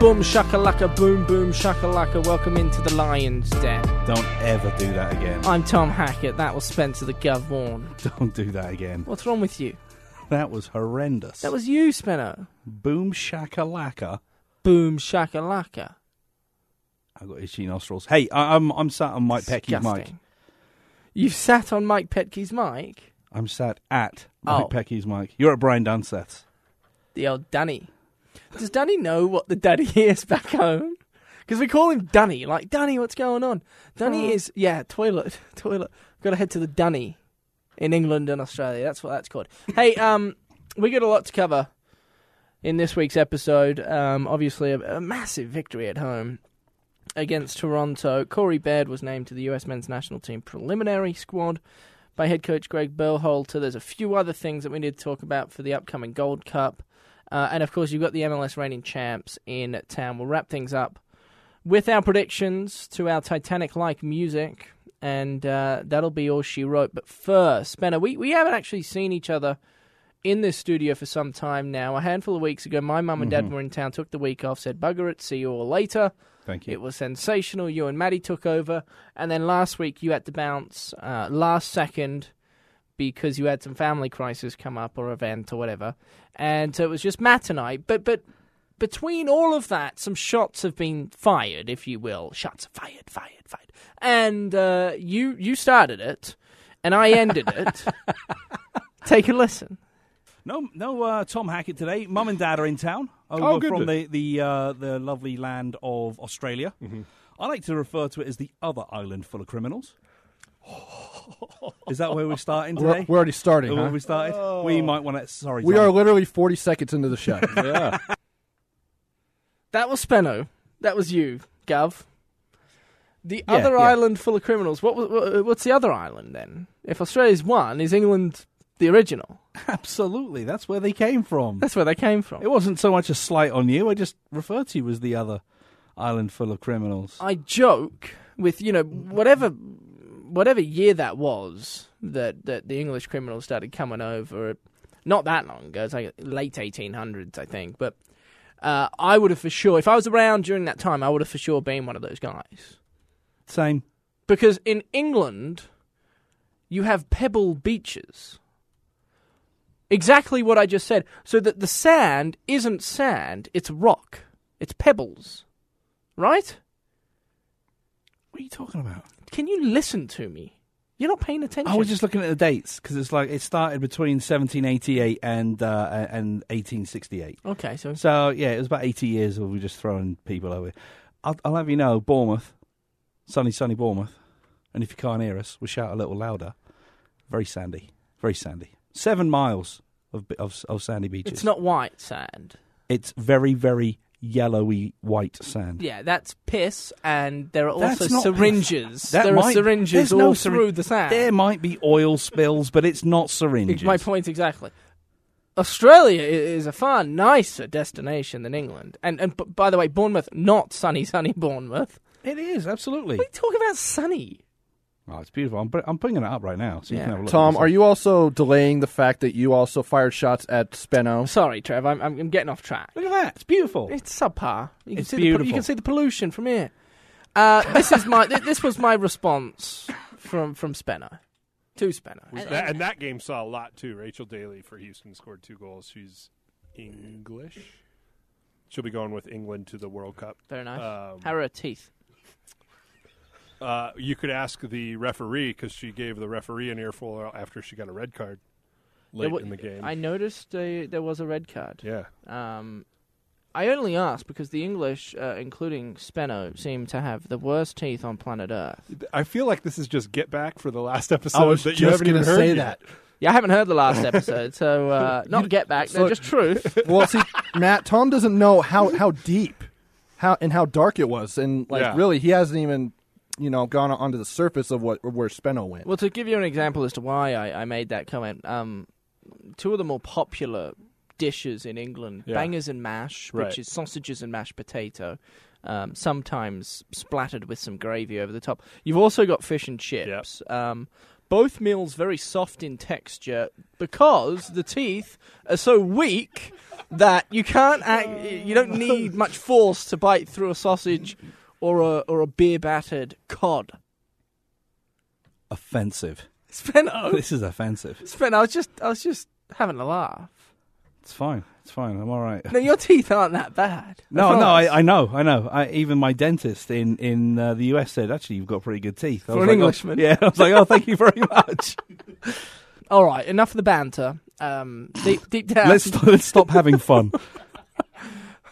Boom shakalaka, boom boom shakalaka. Welcome into the Lion's Den. Don't ever do that again. I'm Tom Hackett. That was Spencer the Gavon. Don't do that again. What's wrong with you? That was horrendous. That was you, Spencer. Boom shakalaka. Boom shakalaka. I got itchy nostrils. Hey, I'm sat on Mike Petke's mic. You've sat on Mike Petke's mic? I'm sat at Mike Petke's mic. You're at Brian Dunseth's. The old Danny. Does Danny know what the daddy is back home? Because we call him Danny. Like, Danny, what's going on? Danny is, yeah, toilet. Got to head to the Danny in England and Australia. That's what that's called. Hey, we got a lot to cover in this week's episode. Obviously, a massive victory at home against Toronto. Corey Baird was named to the U.S. Men's National Team preliminary squad by head coach Greg Berhalter. There's a few other things that we need to talk about for the upcoming Gold Cup. And, of course, you've got the MLS reigning champs in town. We'll wrap things up with our predictions to our Titanic-like music, and that'll be all she wrote. But first, Spencer, we haven't actually seen each other in this studio for some time now. A handful of weeks ago, my mum and dad were in town, took the week off, said, bugger it, see you all later. Thank you. It was sensational. You and Maddie took over. And then last week, you had to bounce last second because you had some family crisis come up or event or whatever. And so it was just Matt and I. But between all of that, some shots have been fired, if you will. Shots fired. And you started it, and I ended it. Take a listen. No, Tom Hackett today. Mum and Dad are in town over from the lovely land of Australia. Mm-hmm. I like to refer to it as the other island full of criminals. Is that where we're starting today? We're already starting, huh? We started? Oh. We might want to... Sorry, Tom. We are literally 40 seconds into the show. Yeah. That was Spenno. That was you, Gav. The other island full of criminals. What's the other island, then? If Australia's one, is England the original? Absolutely. That's where they came from. It wasn't so much a slight on you. I just referred to you as the other island full of criminals. I joke with, you know, whatever year that was that the English criminals started coming over, not that long ago, it's like late 1800s, I think. But I would have for sure, if I was around during that time, I would have for sure been one of those guys. Same. Because in England, you have pebble beaches. Exactly what I just said. So that the sand isn't sand, it's rock. It's pebbles. Right? What are you talking about? Can you listen to me? You're not paying attention. I was just looking at the dates because it's like it started between 1788 and 1868. Okay, so yeah, it was about 80 years of we just throwing people over. I'll have you know, Bournemouth, sunny Bournemouth, and if you can't hear us, we'll shout a little louder. Very sandy. 7 miles of sandy beaches. It's not white sand. It's very very yellowy white sand. Yeah, that's piss, and there are also syringes. There are syringes all through the sand. There might be oil spills, but it's not syringes. My point exactly. Australia is a far nicer destination than England. And by the way, Bournemouth, not sunny Bournemouth. It is, absolutely. What are you talking about sunny? Oh, it's beautiful. I'm bringing it up right now, so you can have a look. Tom, are you also delaying the fact that you also fired shots at Spenno? Sorry, Trev. I'm getting off track. Look at that. It's beautiful. It's subpar. It's beautiful. You can see the pollution from here. This was my response from Spenno to Spenno. And that game saw a lot too. Rachel Daly for Houston scored 2 goals. She's English. She'll be going with England to the World Cup. Very nice. How are her teeth? You could ask the referee because she gave the referee an earful after she got a red card late in the game. I noticed there was a red card. Yeah. I only asked because the English, including Spenno, seem to have the worst teeth on planet Earth. I feel like this is just get back for the last episode. I was that just you haven't even heard say that. Yeah, I haven't heard the last episode, so not get back. So, they're just truth. Well, see, Matt, Tom doesn't know how deep, how dark it was, and really he hasn't even. You know, gone onto the surface of where Spenno went. Well, to give you an example as to why I made that comment, 2 of the more popular dishes in England, bangers and mash, which is sausages and mashed potato, sometimes splattered with some gravy over the top. You've also got fish and chips. Yep. Both meals very soft in texture because the teeth are so weak that you can't you don't need much force to bite through a sausage or a beer battered cod. Offensive. Spenno. This is offensive. Spenno, I was just having a laugh. It's fine. It's fine. I'm all right. No, your teeth aren't that bad. No, I know. Even my dentist in the US said, actually, you've got pretty good teeth. For an Englishman. Yeah, I was like, oh, thank you very much. All right, enough of the banter. Deep down. Let's stop having fun.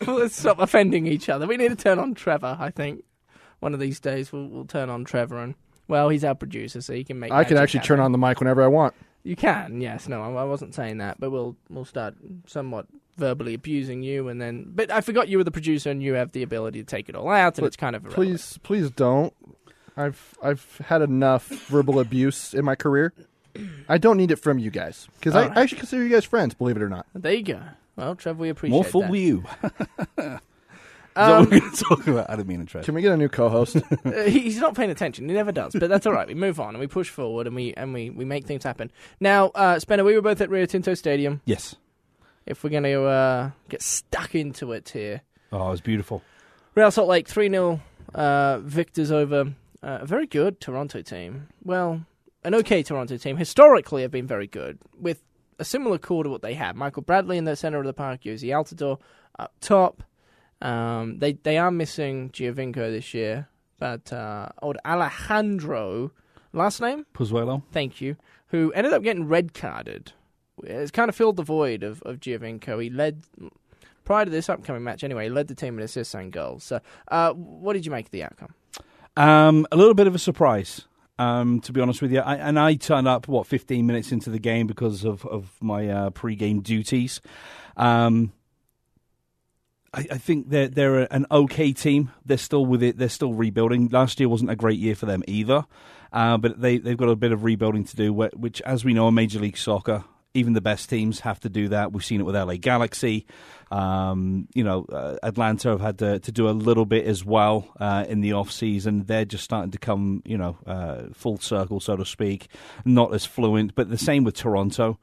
Let's stop offending each other. We need to turn on Trevor, I think. One of these days we'll turn on Trevor and, well, he's our producer, so he can make magic happen. I can actually turn on the mic whenever I want. You can, yes. No, I wasn't saying that, but we'll start somewhat verbally abusing you, and then. But I forgot you were the producer, and you have the ability to take it all out, and it's kind of irrelevant. Please don't. I've had enough verbal abuse in my career. I don't need it from you guys because I actually consider you guys friends, believe it or not. There you go. Well, Trev, we appreciate that. More fool you. Is that what we're going to talk about? I didn't mean to try. Can we get a new co-host? He's not paying attention. He never does. But that's all right. We move on and we push forward and we make things happen. Now, Spencer, we were both at Rio Tinto Stadium. Yes. If we're going to get stuck into it here. Oh, it was beautiful. Real Salt Lake 3-0 victors over a very good Toronto team. Well, an okay Toronto team. Historically, have been very good with a similar core to what they had. Michael Bradley in the center of the park. Uzi Altidore up top. They are missing Giovinco this year, but old Alejandro, last name? Pozuelo. Thank you. Who ended up getting red-carded. It's kind of filled the void of Giovinco. He led, prior to this upcoming match anyway, he led the team in assists and goals. So what did you make of the outcome? A little bit of a surprise, to be honest with you. I turned up, 15 minutes into the game because of my pre-game duties. I think they're an okay team. They're still with it. They're still rebuilding. Last year wasn't a great year for them either, but they've got a bit of rebuilding to do, which, as we know, in Major League Soccer, even the best teams have to do that. We've seen it with LA Galaxy. Atlanta have had to do a little bit as well in the off-season. They're just starting to come, full circle, so to speak. Not as fluent, but the same with Toronto.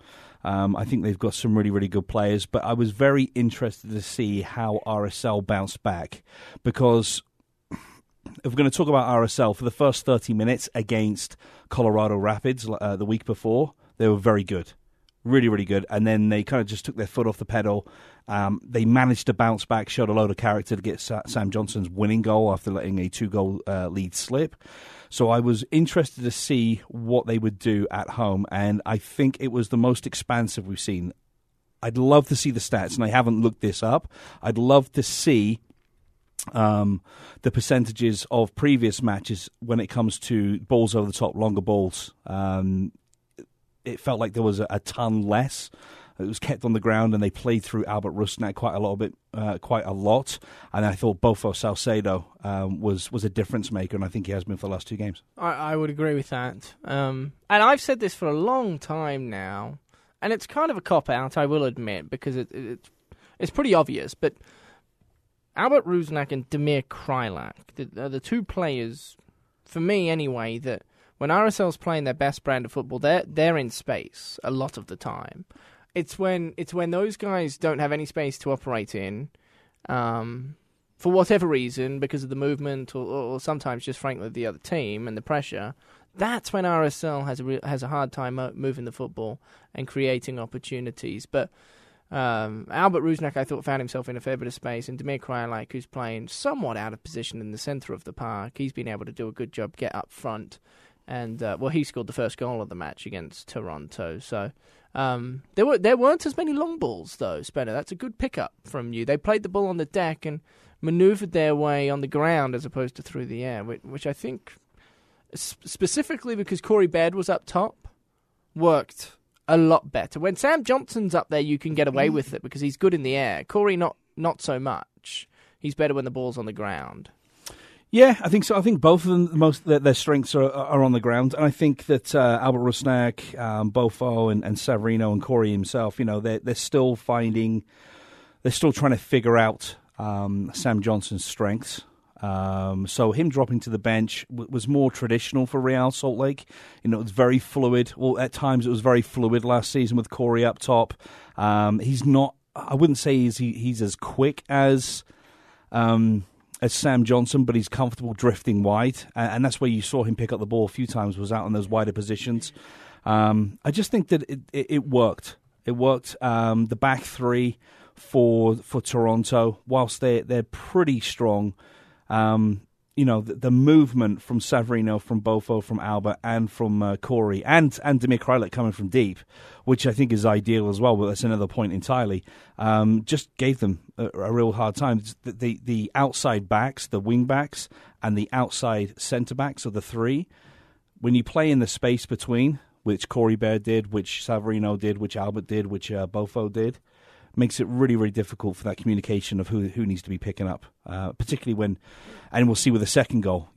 I think they've got some really, really good players, but I was very interested to see how RSL bounced back, because if we're going to talk about RSL, for the first 30 minutes against Colorado Rapids the week before, they were very good. Really, really good. And then they kind of just took their foot off the pedal. They managed to bounce back, showed a load of character to get Sam Johnson's winning goal after letting a 2-goal lead slip. So I was interested to see what they would do at home, and I think it was the most expansive we've seen. I'd love to see the stats, and I haven't looked this up. I'd love to see the percentages of previous matches when it comes to balls over the top, longer balls. It felt like there was a ton less. It was kept on the ground, and they played through Albert Rusnak quite a lot. And I thought Bofo Saucedo was a difference maker, and I think he has been for the last two games. I would agree with that. And I've said this for a long time now, and it's kind of a cop-out, I will admit, because it's pretty obvious. But Albert Rusnak and Damir Kreilach, the two players, for me anyway, that when RSL's playing their best brand of football, they're in space a lot of the time. It's when those guys don't have any space to operate in, for whatever reason, because of the movement or sometimes just frankly the other team and the pressure. That's when RSL has a hard time moving the football and creating opportunities. But Albert Rusnak, I thought, found himself in a fair bit of space, and Damir Kreilach, who's playing somewhat out of position in the centre of the park, he's been able to do a good job, get up front, and he scored the first goal of the match against Toronto. So. There weren't as many long balls, though, Spencer. That's a good pickup from you. They played the ball on the deck and manoeuvred their way on the ground as opposed to through the air, which I think, specifically because Corey Baird was up top, worked a lot better. When Sam Johnson's up there, you can get away with it because he's good in the air. Corey, not so much. He's better when the ball's on the ground. Yeah, I think so. I think both of them, their strengths are on the ground, and I think that Albert Rusnak, Bofo, and Savarino, and Corey himself, they're still trying to figure out Sam Johnson's strengths. So him dropping to the bench was more traditional for Real Salt Lake. It's very fluid. Well, at times it was very fluid last season with Corey up top. He's not I wouldn't say he's as quick as Sam Johnson, but he's comfortable drifting wide, and that's where you saw him pick up the ball a few times, was out in those wider positions. I just think that it worked. It worked. The back three for Toronto, whilst they're pretty strong, the movement from Savarino, from Bofo, from Albert, and from Corey, and Damir Kreilach coming from deep, which I think is ideal as well, but that's another point entirely, just gave them a real hard time. The outside backs, the wing backs, and the outside centre-backs are the three. When you play in the space between, which Corey Baird did, which Savarino did, which Albert did, which Bofo did, makes it really, really difficult for that communication of who needs to be picking up, particularly when, and we'll see with the second goal,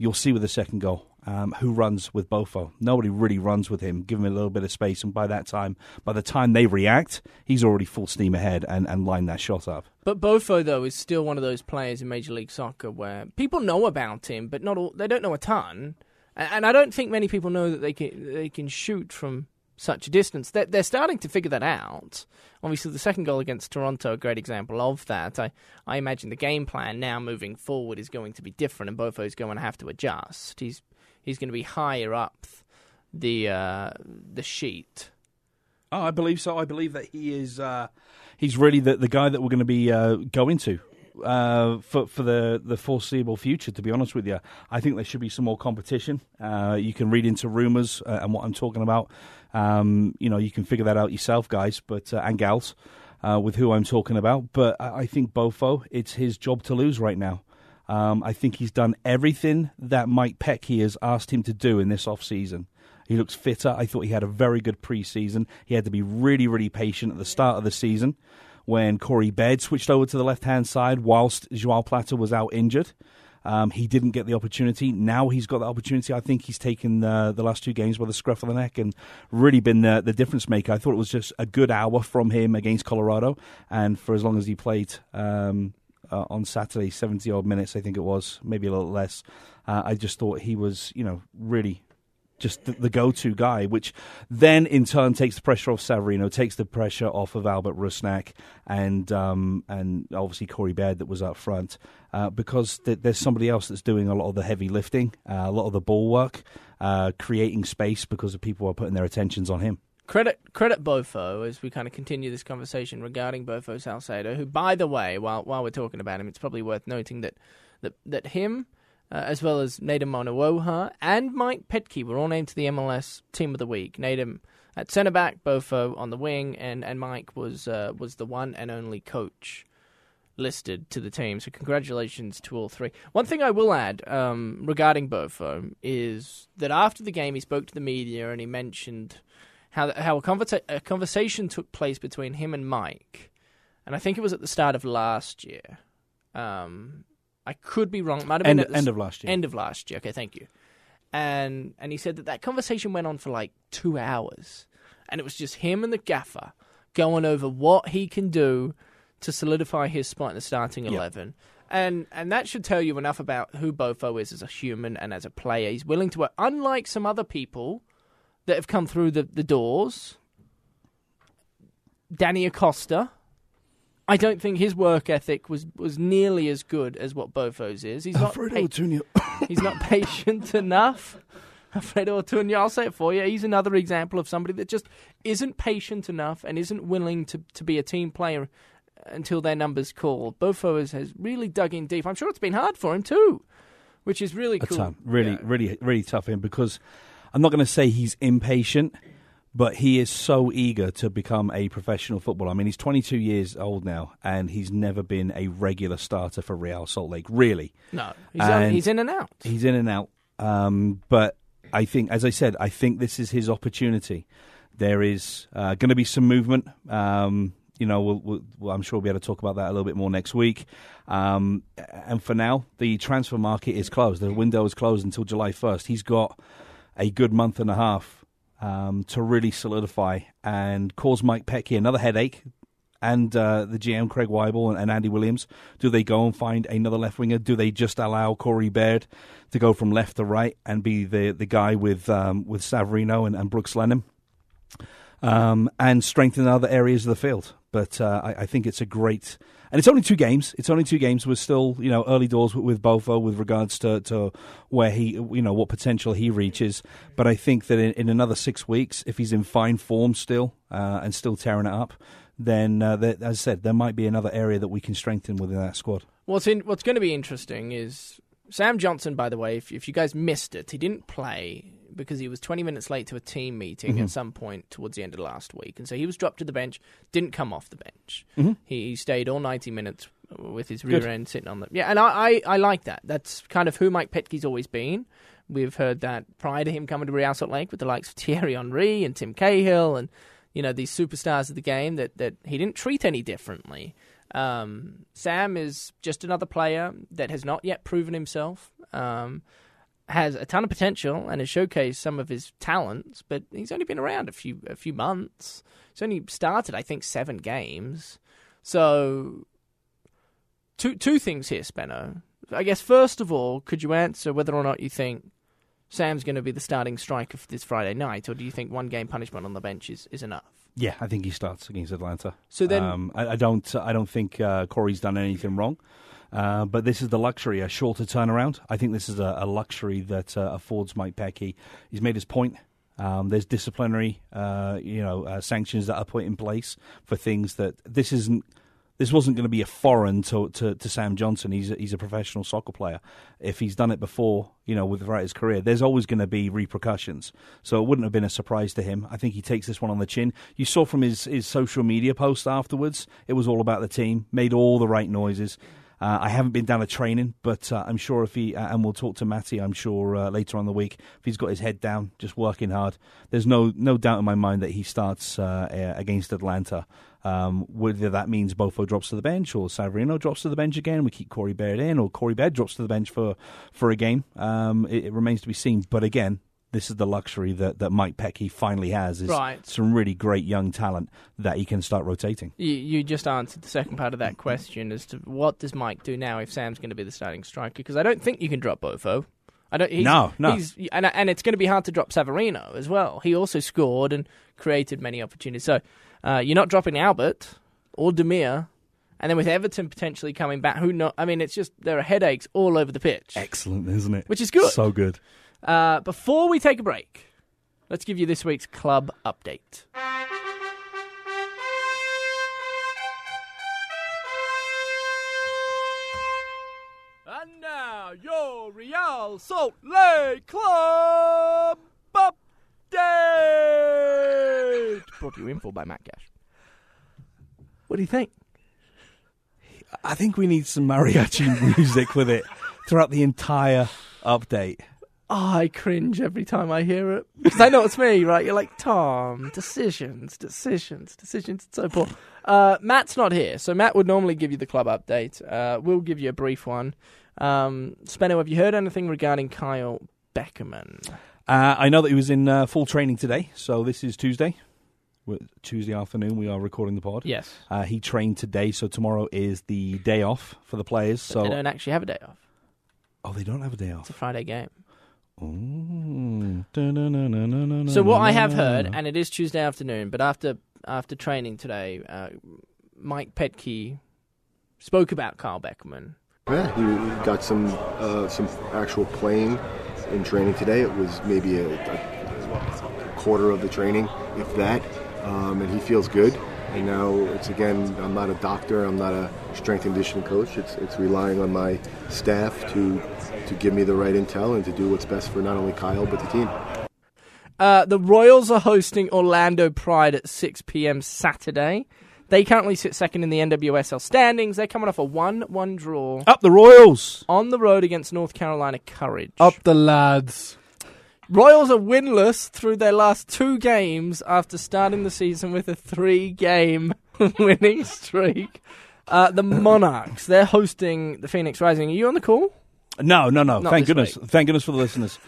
who runs with Bofo. Nobody really runs with him, give him a little bit of space, and by the time they react, he's already full steam ahead and lined that shot up. But Bofo, though, is still one of those players in Major League Soccer where people know about him, but they don't know a ton, and I don't think many people know that they can shoot from such a distance. They're starting to figure that out. Obviously, the second goal against Toronto, a great example of that. I imagine the game plan now moving forward is going to be different, and Bofo's going to have to adjust. He's going to be higher up the sheet. Oh, I believe so. I believe that he is. He's really the guy that we're going to be going to for the foreseeable future, to be honest with you. I think there should be some more competition. You can read into rumours and what I'm talking about. You can figure that out yourself, guys, but and gals, with who I'm talking about. But I think Bofo, it's his job to lose right now. I think he's done everything that Mike Petke has asked him to do in this off-season. He looks fitter. I thought he had a very good pre-season. He had to be really, really patient at the start of the season, when Corey Baird switched over to the left-hand side whilst Joao Plata was out injured. He didn't get the opportunity. Now he's got the opportunity. I think he's taken the last two games by the scruff of the neck and really been the difference maker. I thought it was just a good hour from him against Colorado, and for as long as he played on Saturday, 70-odd minutes, I think it was, maybe a little less, I just thought he was, really just the go-to guy, which then in turn takes the pressure off Savarino, takes the pressure off of Albert Rusnak, and obviously Corey Baird that was up front, because there's somebody else that's doing a lot of the heavy lifting, a lot of the ball work, creating space because the people are putting their attentions on him. Credit Bofo as we kind of continue this conversation regarding Bofo Saucedo, who, by the way, while we're talking about him, it's probably worth noting that him, as well as Nedum Onuoha and Mike Petke, were all named to the MLS Team of the Week. Nedum at centre-back, Bofo on the wing, and Mike was the one and only coach listed to the team. So congratulations to all three. One thing I will add regarding Bofo is that after the game he spoke to the media and he mentioned how a conversation took place between him and Mike, and I think it was at the start of last year. I could be wrong. It might have been end of last year. End of last year. Okay, thank you. And he said that conversation went on for like 2 hours, and it was just him and the gaffer going over what he can do to solidify his spot in the starting 11. And that should tell you enough about who Bofo is as a human and as a player. He's willing to work, unlike some other people that have come through the doors. Danny Acosta. I don't think his work ethic was nearly as good as what Bofo's is. He's not Alfredo Ortuño. He's not patient enough. Alfredo Ortuño, I'll say it for you. He's another example of somebody that just isn't patient enough and isn't willing to be a team player until their number's called. Bofo has really dug in deep. I'm sure it's been hard for him too, which is really cool. Really tough for him, because I'm not going to say he's impatient, but he is so eager to become a professional footballer. I mean, he's 22 years old now, and he's never been a regular starter for Real Salt Lake, really. No, he's in and out. He's in and out. But I think, as I said, I think this is his opportunity. There is going to be some movement. I'm sure we'll be able to talk about that a little bit more next week. And for now, the transfer market is closed. The window is closed until July 1st. He's got a good month and a half to really solidify and cause Mike Petke another headache, and the GM, Craig Weibel, and Andy Williams. Do they go and find another left winger? Do they just allow Corey Baird to go from left to right and be the guy with Savarino and Brooks Lennon, and strengthen other areas of the field? But I think it's a great... And it's only two games. It's only two games. We're still, you know, early doors with Bofo with regards to where he, you know, what potential he reaches. But I think that in another 6 weeks, if he's in fine form still and still tearing it up, then, as I said, there might be another area that we can strengthen within that squad. What's going to be interesting is Sam Johnson, by the way, if you guys missed it, he didn't play because he was 20 minutes late to a team meeting at some point towards the end of last week. And so he was dropped to the bench, didn't come off the bench. He stayed all 90 minutes with his rear end sitting on the... Yeah, and I like that. That's kind of who Mike Petke's always been. We've heard that prior to him coming to Real Salt Lake with the likes of Thierry Henry and Tim Cahill and, you know, these superstars of the game that he didn't treat any differently. Sam is just another player that has not yet proven himself, has a ton of potential and has showcased some of his talents, but he's only been around a few months. He's only started, I think, 7 games. So two things here, Spenno. I guess, first of all, could you answer whether or not you think Sam's going to be the starting striker for this Friday night, or do you think one game punishment on the bench is enough? Yeah, I think he starts against Atlanta. So then, I don't think Corey's done anything wrong. But this is the luxury, a shorter turnaround. I think this is a luxury that affords Mike Petke. He's made his point. There's disciplinary, sanctions that are put in place for things that this isn't. This wasn't going to be a foreign to Sam Johnson. He's a professional soccer player. If he's done it before, you know, throughout his career, there's always going to be repercussions. So it wouldn't have been a surprise to him. I think he takes this one on the chin. You saw from his social media post afterwards, it was all about the team, made all the right noises. I haven't been down to training, but I'm sure if he, and we'll talk to Matty, I'm sure later on in the week, if he's got his head down, just working hard, there's no doubt in my mind that he starts against Atlanta. Whether that means Bofo drops to the bench or Savarino drops to the bench again, we keep Corey Baird in, or Corey Baird drops to the bench for a game, it remains to be seen. But again, this is the luxury that Mike Petke finally has, is some really great young talent that he can start rotating. You just answered the second part of that question as to what does Mike do now if Sam's going to be the starting striker, because I don't think you can drop Bofo. No. And it's going to be hard to drop Savarino as well. He also scored and created many opportunities. So you're not dropping Albert or Damir. And then with Everton potentially coming back, who knows? I mean, it's just there are headaches all over the pitch. Excellent, isn't it? Which is good. So good. Before we take a break, let's give you this week's club update. And now, your Real Salt Lake Club Update! Brought to you in full by Matt Gash. What do you think? I think we need some mariachi music with it throughout the entire update. Oh, I cringe every time I hear it. Because I know it's me, right? You're like, Tom, decisions. It's so poor. Matt's not here. So Matt would normally give you the club update. We'll give you a brief one. Spenno, have you heard anything regarding Kyle Beckerman? I know that he was in full training today. So this is Tuesday. Tuesday afternoon, we are recording the pod. Yes. He trained today. So tomorrow is the day off for the players. But they don't actually have a day off. Oh, they don't have a day off. It's a Friday game. So what I have heard, and it is Tuesday afternoon, but after training today, Mike Petke spoke about Kyle Beckerman. Yeah, he got some actual playing in training today. It was maybe a quarter of the training, if that, and he feels good. And now it's, again, I'm not a doctor, I'm not a strength conditioning coach. It's relying on my staff to give me the right intel and to do what's best for not only Kyle, but the team. The Royals are hosting Orlando Pride at 6 p.m. Saturday. They currently sit second in the NWSL standings. They're coming off a 1-1 draw. Up the Royals! On the road against North Carolina Courage. Up the lads. Royals are winless through their last 2 games after starting the season with a 3-game winning streak. The Monarchs, they're hosting the Phoenix Rising. Are you on the call? No. Not Thank goodness. Week. Thank goodness for the listeners.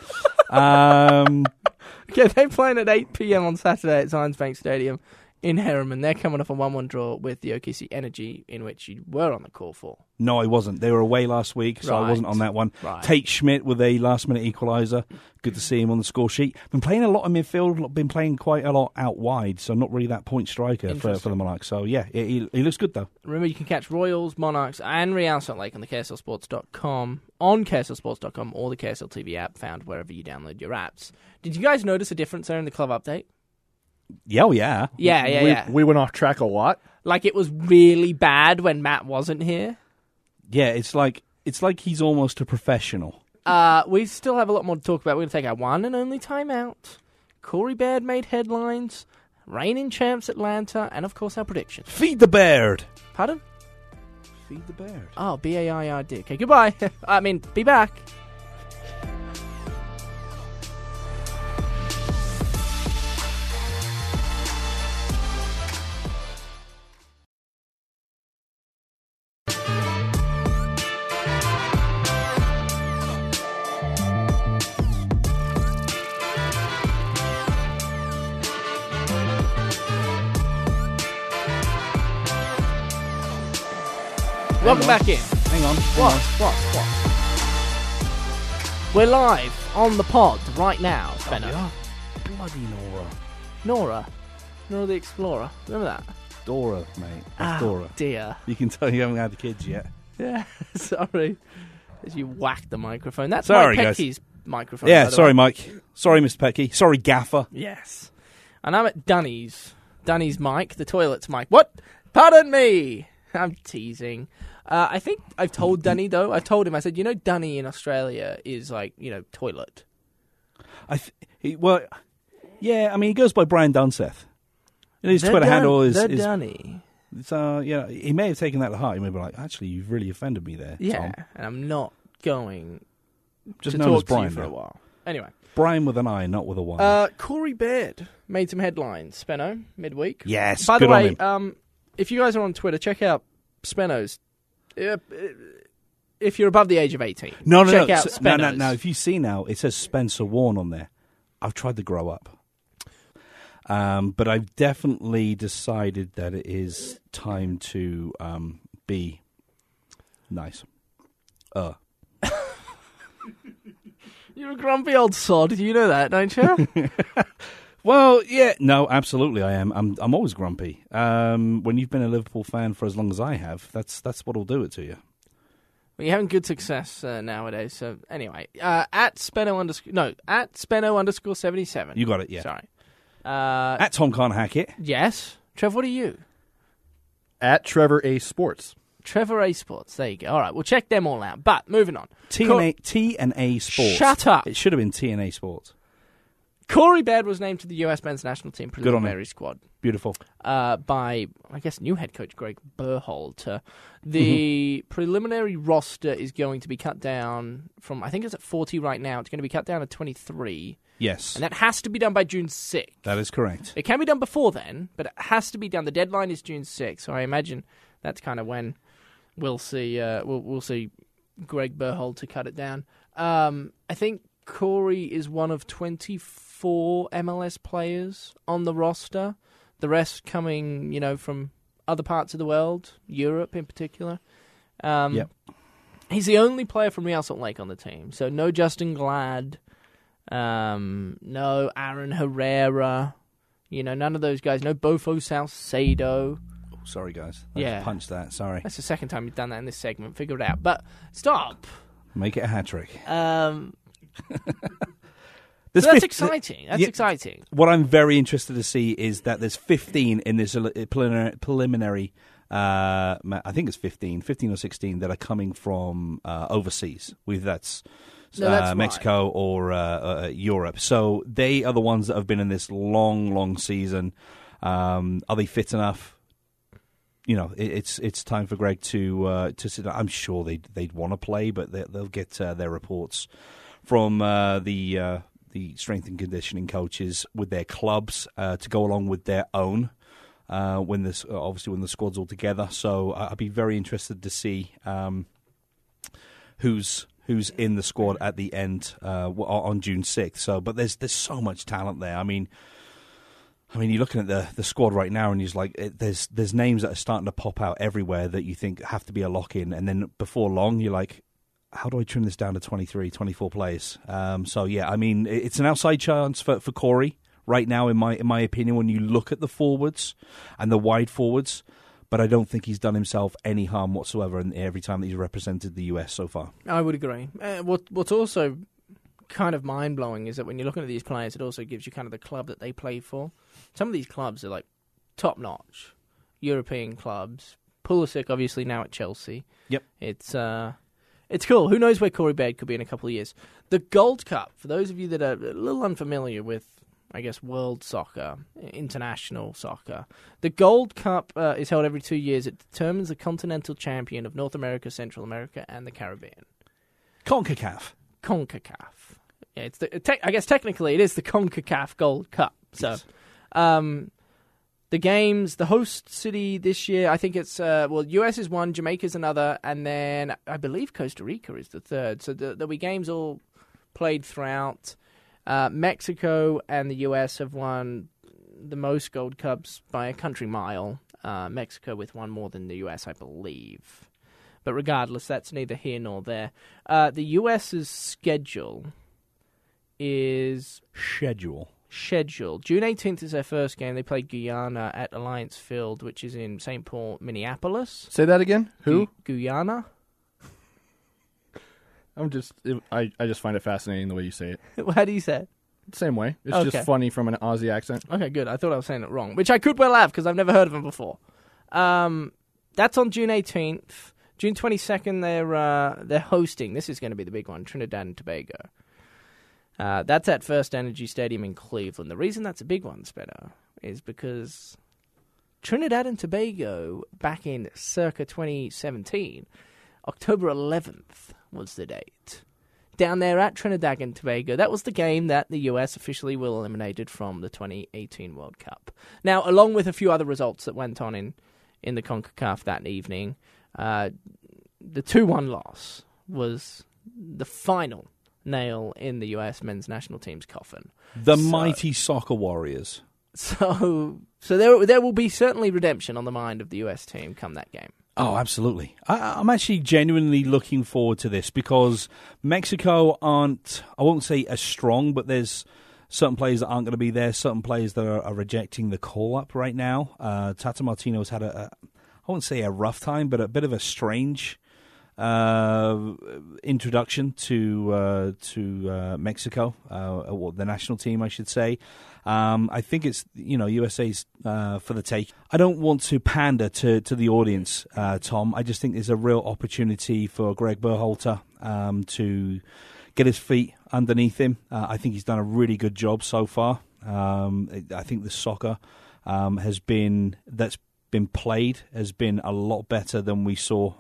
Okay, they're playing at 8 p.m. on Saturday at Zions Bank Stadium in Harriman. They're coming off a 1-1 draw with the OKC Energy, in which you were on the call for. No, I wasn't. They were away last week, so I wasn't on that one. Right. Tate Schmidt with a last-minute equaliser. Good to see him on the score sheet. Been playing a lot in midfield, been playing quite a lot out wide, so not really that point striker for the Monarchs. So, yeah, he looks good, though. Remember, you can catch Royals, Monarchs, and Real Salt Lake on the KSLSports.com, on KSLSports.com or the KSL TV app, found wherever you download your apps. Did you guys notice a difference there in the club update? Yeah. We went off track a lot. Like, it was really bad when Matt wasn't here. Yeah, it's like he's almost a professional. We still have a lot more to talk about. We're going to take our one and only timeout. Corey Baird made headlines, reigning champs Atlanta, and, of course, our predictions. Feed the Baird. Pardon? Feed the Baird. Oh, B-A-I-R-D. Okay, goodbye. I mean, be back. Back in. Hang on. What? We're live on the pod right now, Benno. Bloody Nora. Nora the Explorer. Remember that? Dora, mate. That's Dora. Dear. You can tell you haven't had the kids yet. Yeah, sorry. As you whacked the microphone. That's sorry, Mike Petke's microphone. Yeah, sorry, Mike. Sorry, Mr. Petke. Sorry, Gaffer. Yes. And I'm at Dunny's. Dunny's mic. The toilet's mic. What? Pardon me. I'm teasing. I think I've told Dunny, though. I told him, I said, you know, Dunny in Australia is like, you know, toilet. He goes by Brian Dunseth. You know, his Twitter handle is Dunny. So, yeah, he may have taken that to heart. He may be like, actually, you've really offended me there, Yeah, Tom. And I'm not going to talk to you for a while. Anyway. Brian with an I, not with a Y. Corey Baird made some headlines, Spenno, midweek. Yes, by the way, if you guys are on Twitter, check out Spenno's. If you're above the age of 18, check out Spenno's. No. If you see now, it says Spencer Warne on there. I've tried to grow up, but I've definitely decided that it is time to be nice. You're a grumpy old sod. You know that, don't you? Well, yeah, no, absolutely I am. I'm always grumpy. When you've been a Liverpool fan for as long as I have, that's what'll do it to you. Well, you're having good success nowadays, so anyway. At Spenno_77. You got it, yeah. Sorry. At Tom Can't Hack It. Yes. Trev, what are you? At Trevor A Sports. Trevor A Sports, there you go. All right, we'll check them all out. But, moving on. T&A Sports. Shut up. It should have been T&A Sports. Corey Baird was named to the U.S. Men's National Team preliminary squad. Beautiful. By, I guess, new head coach Greg Berhalter. The preliminary roster is going to be cut down from, I think it's at 40 right now. It's going to be cut down to 23. Yes. And that has to be done by June 6th. That is correct. It can be done before then, but it has to be done. The deadline is June 6th, so I imagine that's kind of when we'll see we'll see Greg Berhalter cut it down. I think Corey is one of 24 MLS players on the roster, the rest coming, you know, from other parts of the world, Europe in particular. Yep. He's the only player from Real Salt Lake on the team, so no Justin Glad, no Aaron Herrera, you know, none of those guys, no Bofo Saucedo. Oh, sorry, guys. I punched that, sorry. That's the second time you've done that in this segment, figure it out. But stop. Make it a hat-trick. So that's exciting. That's exciting. What I'm very interested to see is that there's 15 in this preliminary. I think it's 15 or 16 that are coming from overseas. Whether that's Mexico or Europe. So they are the ones that have been in this long, long season. Are they fit enough? You know, it's time for Greg to sit down. I'm sure they'd want to play, but they'll get their reports from the strength and conditioning coaches with their clubs to go along with their own when the squad's all together. So I'd be very interested to see who's in the squad at the end on June 6th. So, but there's so much talent there. I mean, I mean, you're looking at the squad right now, and you're like, there's names that are starting to pop out everywhere that you think have to be a lock-in, and then before long, you're like, how do I trim this down to 23, 24 players? So, yeah, I mean, it's an outside chance for Corey right now, in my opinion, when you look at the forwards and the wide forwards, but I don't think he's done himself any harm whatsoever in every time that he's represented the US so far. I would agree. What's also kind of mind-blowing is that when you're looking at these players, it also gives you kind of the club that they play for. Some of these clubs are like top-notch European clubs. Pulisic, obviously, now at Chelsea. Yep. It's cool. Who knows where Corey Baird could be in a couple of years. The Gold Cup, for those of you that are a little unfamiliar with, I guess, world soccer, international soccer, the Gold Cup is held every 2 years. It determines the continental champion of North America, Central America, and the Caribbean. CONCACAF. Yeah, it's I guess technically it is the CONCACAF Gold Cup. So, yes. The games, the host city this year, I think it's, US is one, Jamaica's another, and then I believe Costa Rica is the third. So there'll be games all played throughout. Mexico and the US have won the most Gold Cups by a country mile. Mexico with one more than the US, I believe. But regardless, that's neither here nor there. The US's schedule is... Schedule. June 18th is their first game. They play Guyana at Alliance Field, which is in St. Paul, Minneapolis. Say that again? Who? Guyana. I just find it fascinating the way you say it. How do you say it? Same way. It's okay. Just funny from an Aussie accent. Okay, good. I thought I was saying it wrong, which I could well have because I've never heard of them before. That's on June 18th. June 22nd, they're hosting. This is going to be the big one, Trinidad and Tobago. That's at First Energy Stadium in Cleveland. The reason that's a big one, Spencer, is because Trinidad and Tobago, back in circa 2017, October 11th was the date. Down there at Trinidad and Tobago, that was the game that the US officially were eliminated from the 2018 World Cup. Now, along with a few other results that went on in the CONCACAF that evening, the 2-1 loss was the final nail in the U.S. men's national team's coffin. Mighty soccer warriors. So there will be certainly redemption on the mind of the U.S. team come that game. Oh, absolutely. I'm actually genuinely looking forward to this because Mexico aren't, I won't say as strong, but there's certain players that aren't going to be there, certain players that are rejecting the call-up right now. Tata Martino's had a I wouldn't say a rough time, but a bit of a strange introduction to Mexico, or the national team, I should say. I think it's, USA's for the take. I don't want to pander to the audience, Tom. I just think there's a real opportunity for Greg Berhalter to get his feet underneath him. I think he's done a really good job so far. I think the soccer been played has been a lot better than we saw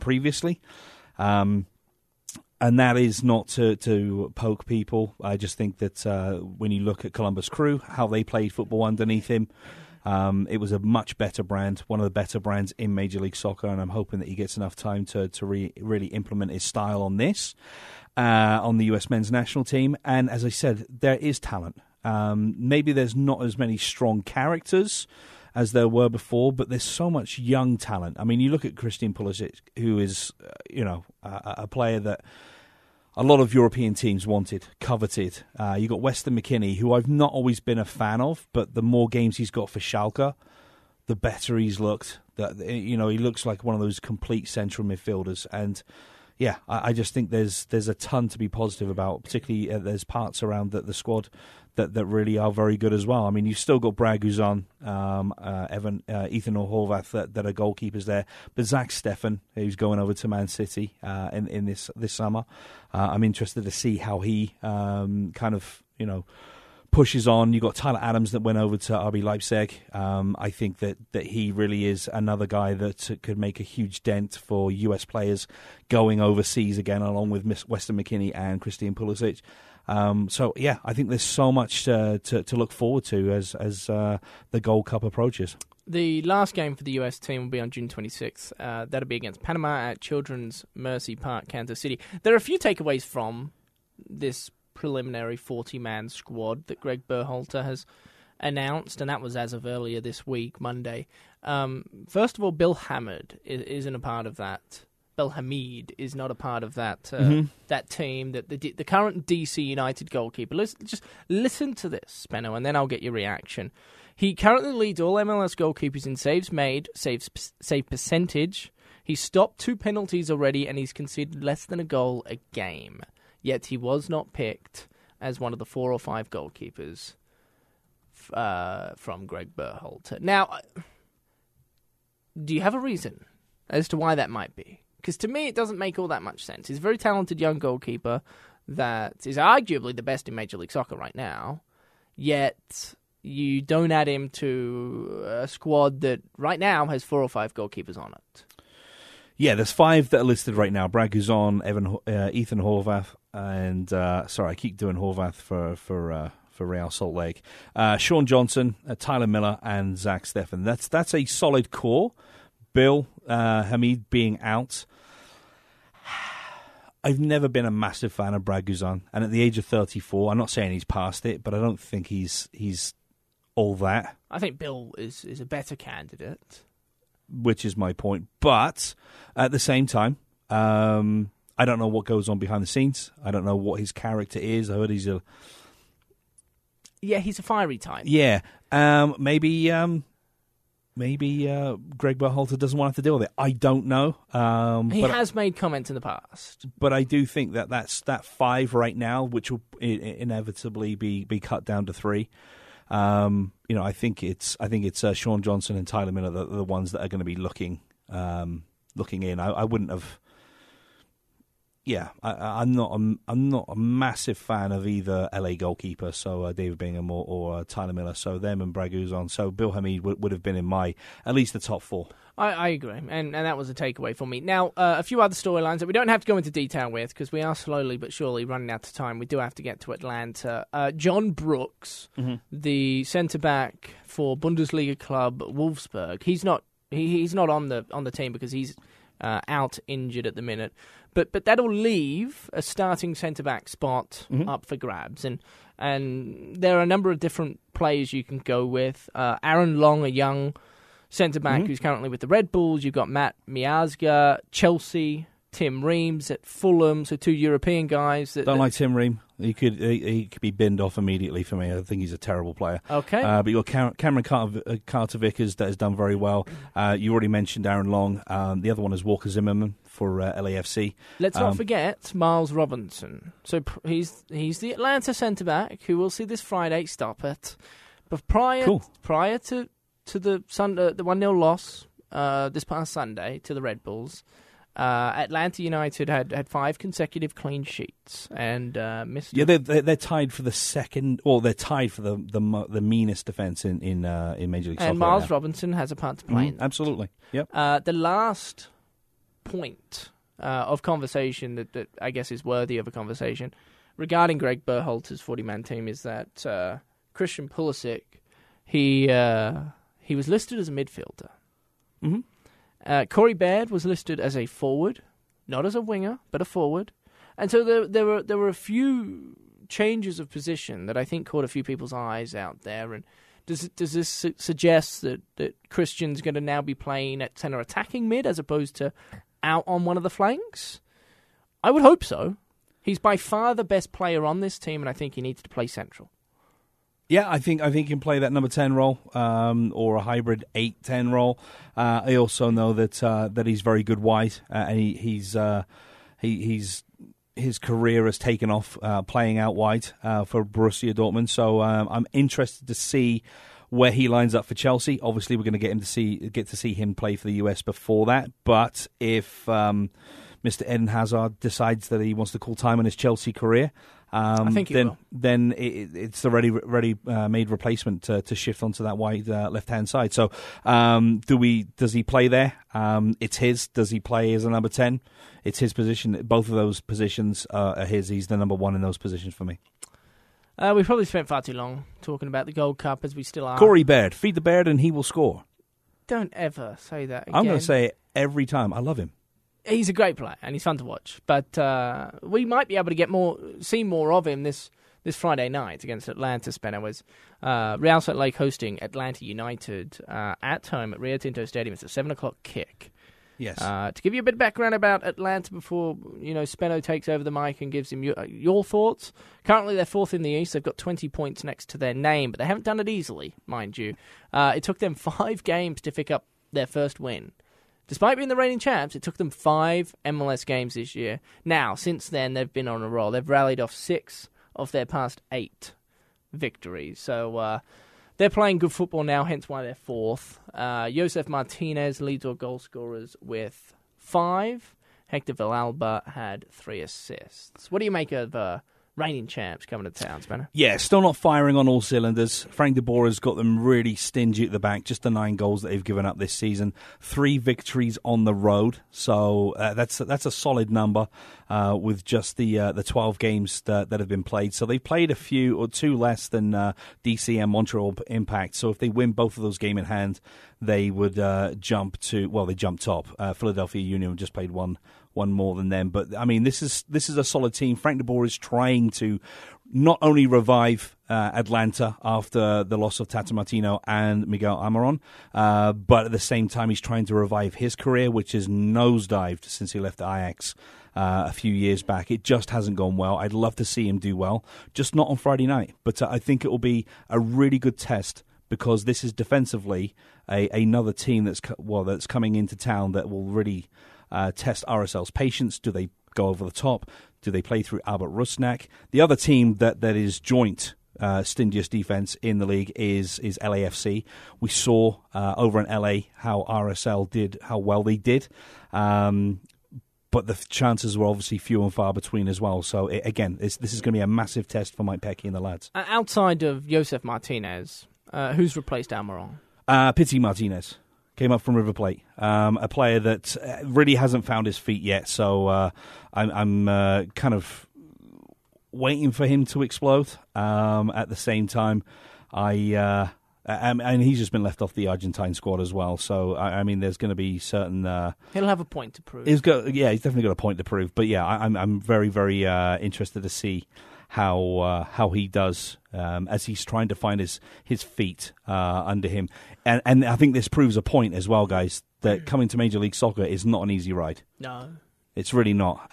previously. And that is not to poke people. I just think that when you look at Columbus Crew, how they played football underneath him, it was a much better brand, one of the better brands in Major League Soccer, and I'm hoping that he gets enough time to really implement his style on this, on the U.S. men's national team. And as I said, there is talent. Maybe there's not as many strong characters as there were before, but there's so much young talent. I mean, you look at Christian Pulisic, who is, a player that a lot of European teams wanted, coveted. You got Weston McKennie, who I've not always been a fan of, but the more games he's got for Schalke, the better he's looked. He looks like one of those complete central midfielders. And yeah, I just think there's a ton to be positive about, particularly there's parts around the squad that really are very good as well. I mean, you've still got Brad Guzan, Ethan Horvath that are goalkeepers there, but Zach Steffen, who's going over to Man City in this summer, I'm interested to see how he pushes on. You've got Tyler Adams that went over to RB Leipzig. I think that he really is another guy that could make a huge dent for US players going overseas again, along with Weston McKennie and Christian Pulisic. I think there's so much to look forward to as the Gold Cup approaches. The last game for the US team will be on June 26th. That'll be against Panama at Children's Mercy Park, Kansas City. There are a few takeaways from this preliminary 40-man squad that Greg Berhalter has announced, and that was as of earlier this week, Monday. First of all, Bill Hamid isn't a part of that. Bill Hamid is not a part of that that team. That the current DC United goalkeeper. Just listen to this, Spenno, and then I'll get your reaction. He currently leads all MLS goalkeepers in saves made, save percentage. He's stopped 2 penalties already, and he's conceded less than a goal a game. Yet he was not picked as one of the 4 or 5 goalkeepers from Greg Berhalter. Now, do you have a reason as to why that might be? Because to me, it doesn't make all that much sense. He's a very talented young goalkeeper that is arguably the best in Major League Soccer right now, yet you don't add him to a squad that right now has 4 or 5 goalkeepers on it. Yeah, there's 5 that are listed right now. Brad Guzan, Ethan Horvath, and sorry, I keep doing Horvath for Real Salt Lake. Sean Johnson, Tyler Miller, and Zach Steffen. That's a solid core. Bill Hamid being out. I've never been a massive fan of Brad Guzan, and at the age of 34, I'm not saying he's past it, but I don't think he's all that. I think Bill is a better candidate. Which is my point. But at the same time, I don't know what goes on behind the scenes. I don't know what his character is. I heard he's a... Yeah, he's a fiery type. Yeah. Maybe Greg Berhalter doesn't want to have to deal with it. I don't know. He has made comments in the past. But I do think that's that 5 right now, which will inevitably be cut down to 3. I think it's Sean Johnson and Tyler Miller the ones that are going to be looking in. I wouldn't have. Yeah, I'm not a massive fan of either LA goalkeeper, so David Bingham or Tyler Miller. So them and Brad Guzan. So Bill Hamid would have been in my at least the top 4. I agree, and that was a takeaway for me. Now, a few other storylines that we don't have to go into detail with because we are slowly but surely running out of time. We do have to get to Atlanta. John Brooks, the centre back for Bundesliga club Wolfsburg, he's not on the team because he's out injured at the minute. But that'll leave a starting centre-back spot up for grabs. And there are a number of different players you can go with. Aaron Long, a young centre-back who's currently with the Red Bulls. You've got Matt Miazga, Chelsea, Tim Reams at Fulham. So 2 European guys. Don't like Tim Ream. He could be binned off immediately for me. I think he's a terrible player. Okay. But you've got Cameron Carter-Vickers that has done very well. You already mentioned Aaron Long. The other one is Walker Zimmerman for LAFC. Let's not forget Miles Robinson. So he's the Atlanta centre-back who we'll see this Friday stop at. But prior to the 1-0 loss this past Sunday to the Red Bulls, Atlanta United had 5 consecutive clean sheets and missed. Yeah, they're tied for the second, or they're tied for the meanest defense in Major League Soccer. And Miles Robinson has a part to play. In that. Absolutely. Yep. The last point of conversation that I guess is worthy of a conversation regarding Greg Berhalter's 40-man team is that Christian Pulisic, he was listed as a midfielder. Mm-hmm. Corey Baird was listed as a forward, not as a winger, but a forward. And so there were a few changes of position that I think caught a few people's eyes out there. And does this suggest that Christian's going to now be playing at centre attacking mid as opposed to out on one of the flanks? I would hope so. He's by far the best player on this team, and I think he needs to play central. Yeah, I think he can play that number 10 role or a hybrid 8-10 role. I also know that he's very good wide, and his career has taken off playing out wide for Borussia Dortmund. So I'm interested to see where he lines up for Chelsea. Obviously, we're going to get to see him play for the US before that. But if Mr. Eden Hazard decides that he wants to call time on his Chelsea career, I think then it's the ready-made replacement to shift onto that wide left-hand side. So, does he play there? It's his. Does he play as a number 10? It's his position. Both of those positions are his. He's the number 1 in those positions for me. We probably spent far too long talking about the Gold Cup, as we still are. Corey Baird. Feed the Baird and he will score. Don't ever say that again. I'm going to say it every time. I love him. He's a great player and he's fun to watch, but we might be able to see more of him this this Friday night against Atlanta, Spencer, was Real Salt Lake hosting Atlanta United at home at Rio Tinto Stadium. It's a 7 o'clock kick. Yes. To give you a bit of background about Atlanta before, you know, Spenno takes over the mic and gives him your thoughts. Currently, they're fourth in the East. They've got 20 points next to their name, but they haven't done it easily, mind you. It took them 5 games to pick up their first win. Despite being the reigning champs, it took them 5 MLS games this year. Now, since then, they've been on a roll. They've rallied off 6 of their past 8 victories. So, they're playing good football now, hence why they're fourth. Josef Martinez leads all goal scorers with 5. Hector Villalba had 3 assists. What do you make of reigning champs coming to town, Spencer? Yeah, still not firing on all cylinders. Frank de Boer has got them really stingy at the back. Just the 9 goals that they've given up this season. 3 victories on the road, so that's a solid number with just the 12 games that have been played. So they've played a few or 2 less than DC and Montreal Impact. So if they win both of those game in hand, they would jump top. Philadelphia Union just played one more than them. But, I mean, this is a solid team. Frank de Boer is trying to not only revive Atlanta after the loss of Tata Martino and Miguel Almiron, but at the same time he's trying to revive his career, which has nosedived since he left Ajax a few years back. It just hasn't gone well. I'd love to see him do well, just not on Friday night. But I think it will be a really good test, because this is defensively another team that's coming into town that will really test RSL's patience. Do they go over the top? Do they play through Albert Rusnak? The other team that is joint stingiest defense in the league is LAFC. We saw over in LA how RSL did, how well they did. But the chances were obviously few and far between as well. So, this is going to be a massive test for Mike Petke and the lads. Outside of Josef Martinez, who's replaced Almiron? Pity Martinez. Came up from River Plate, a player that really hasn't found his feet yet. So I'm kind of waiting for him to explode. At the same time, and he's just been left off the Argentine squad as well. So I mean, there's going to be certain. He'll have a point to prove. He's definitely got a point to prove. But yeah, I'm very, very interested to see how he does as he's trying to find his feet under him. And I think this proves a point as well, guys, that coming to Major League Soccer is not an easy ride. No. It's really not.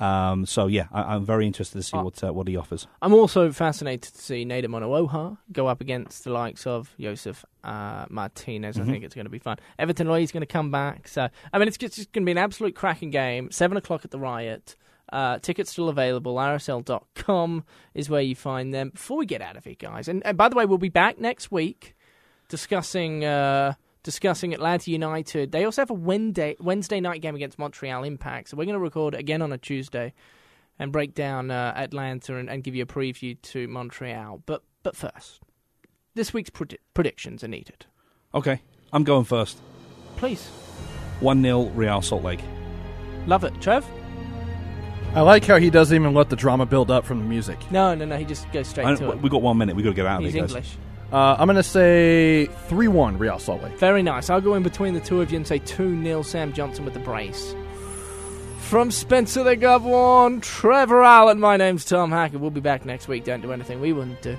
So, yeah, I'm very interested to see what he offers. I'm also fascinated to see Nedum Onuoha go up against the likes of Josef Martinez. Mm-hmm. I think it's going to be fun. Everton Loy's going to come back. So, I mean, it's just going to be an absolute cracking game. 7 o'clock at the Riot. Tickets still available. RSL.com is where you find them. Before we get out of here, guys, and by the way, we'll be back next week discussing Atlanta United. They also have a Wednesday night game against Montreal Impact, so we're going to record again on a Tuesday and break down Atlanta and give you a preview to Montreal. But first, this week's predictions are needed. Okay, I'm going first. Please. 1-0 Real Salt Lake. Love it. Trev? I like how he doesn't even let the drama build up from the music. No. He just goes straight to it. We got 1 minute. We got to get out of here. He's English. I'm going to say 3-1 Real Salt Lake. Very nice. I'll go in between the two of you and say 2-0 Sam Johnson with the brace. From Spencer the Gov1, Trevor Allen, my name's Tom Hackett. We'll be back next week. Don't do anything we wouldn't do.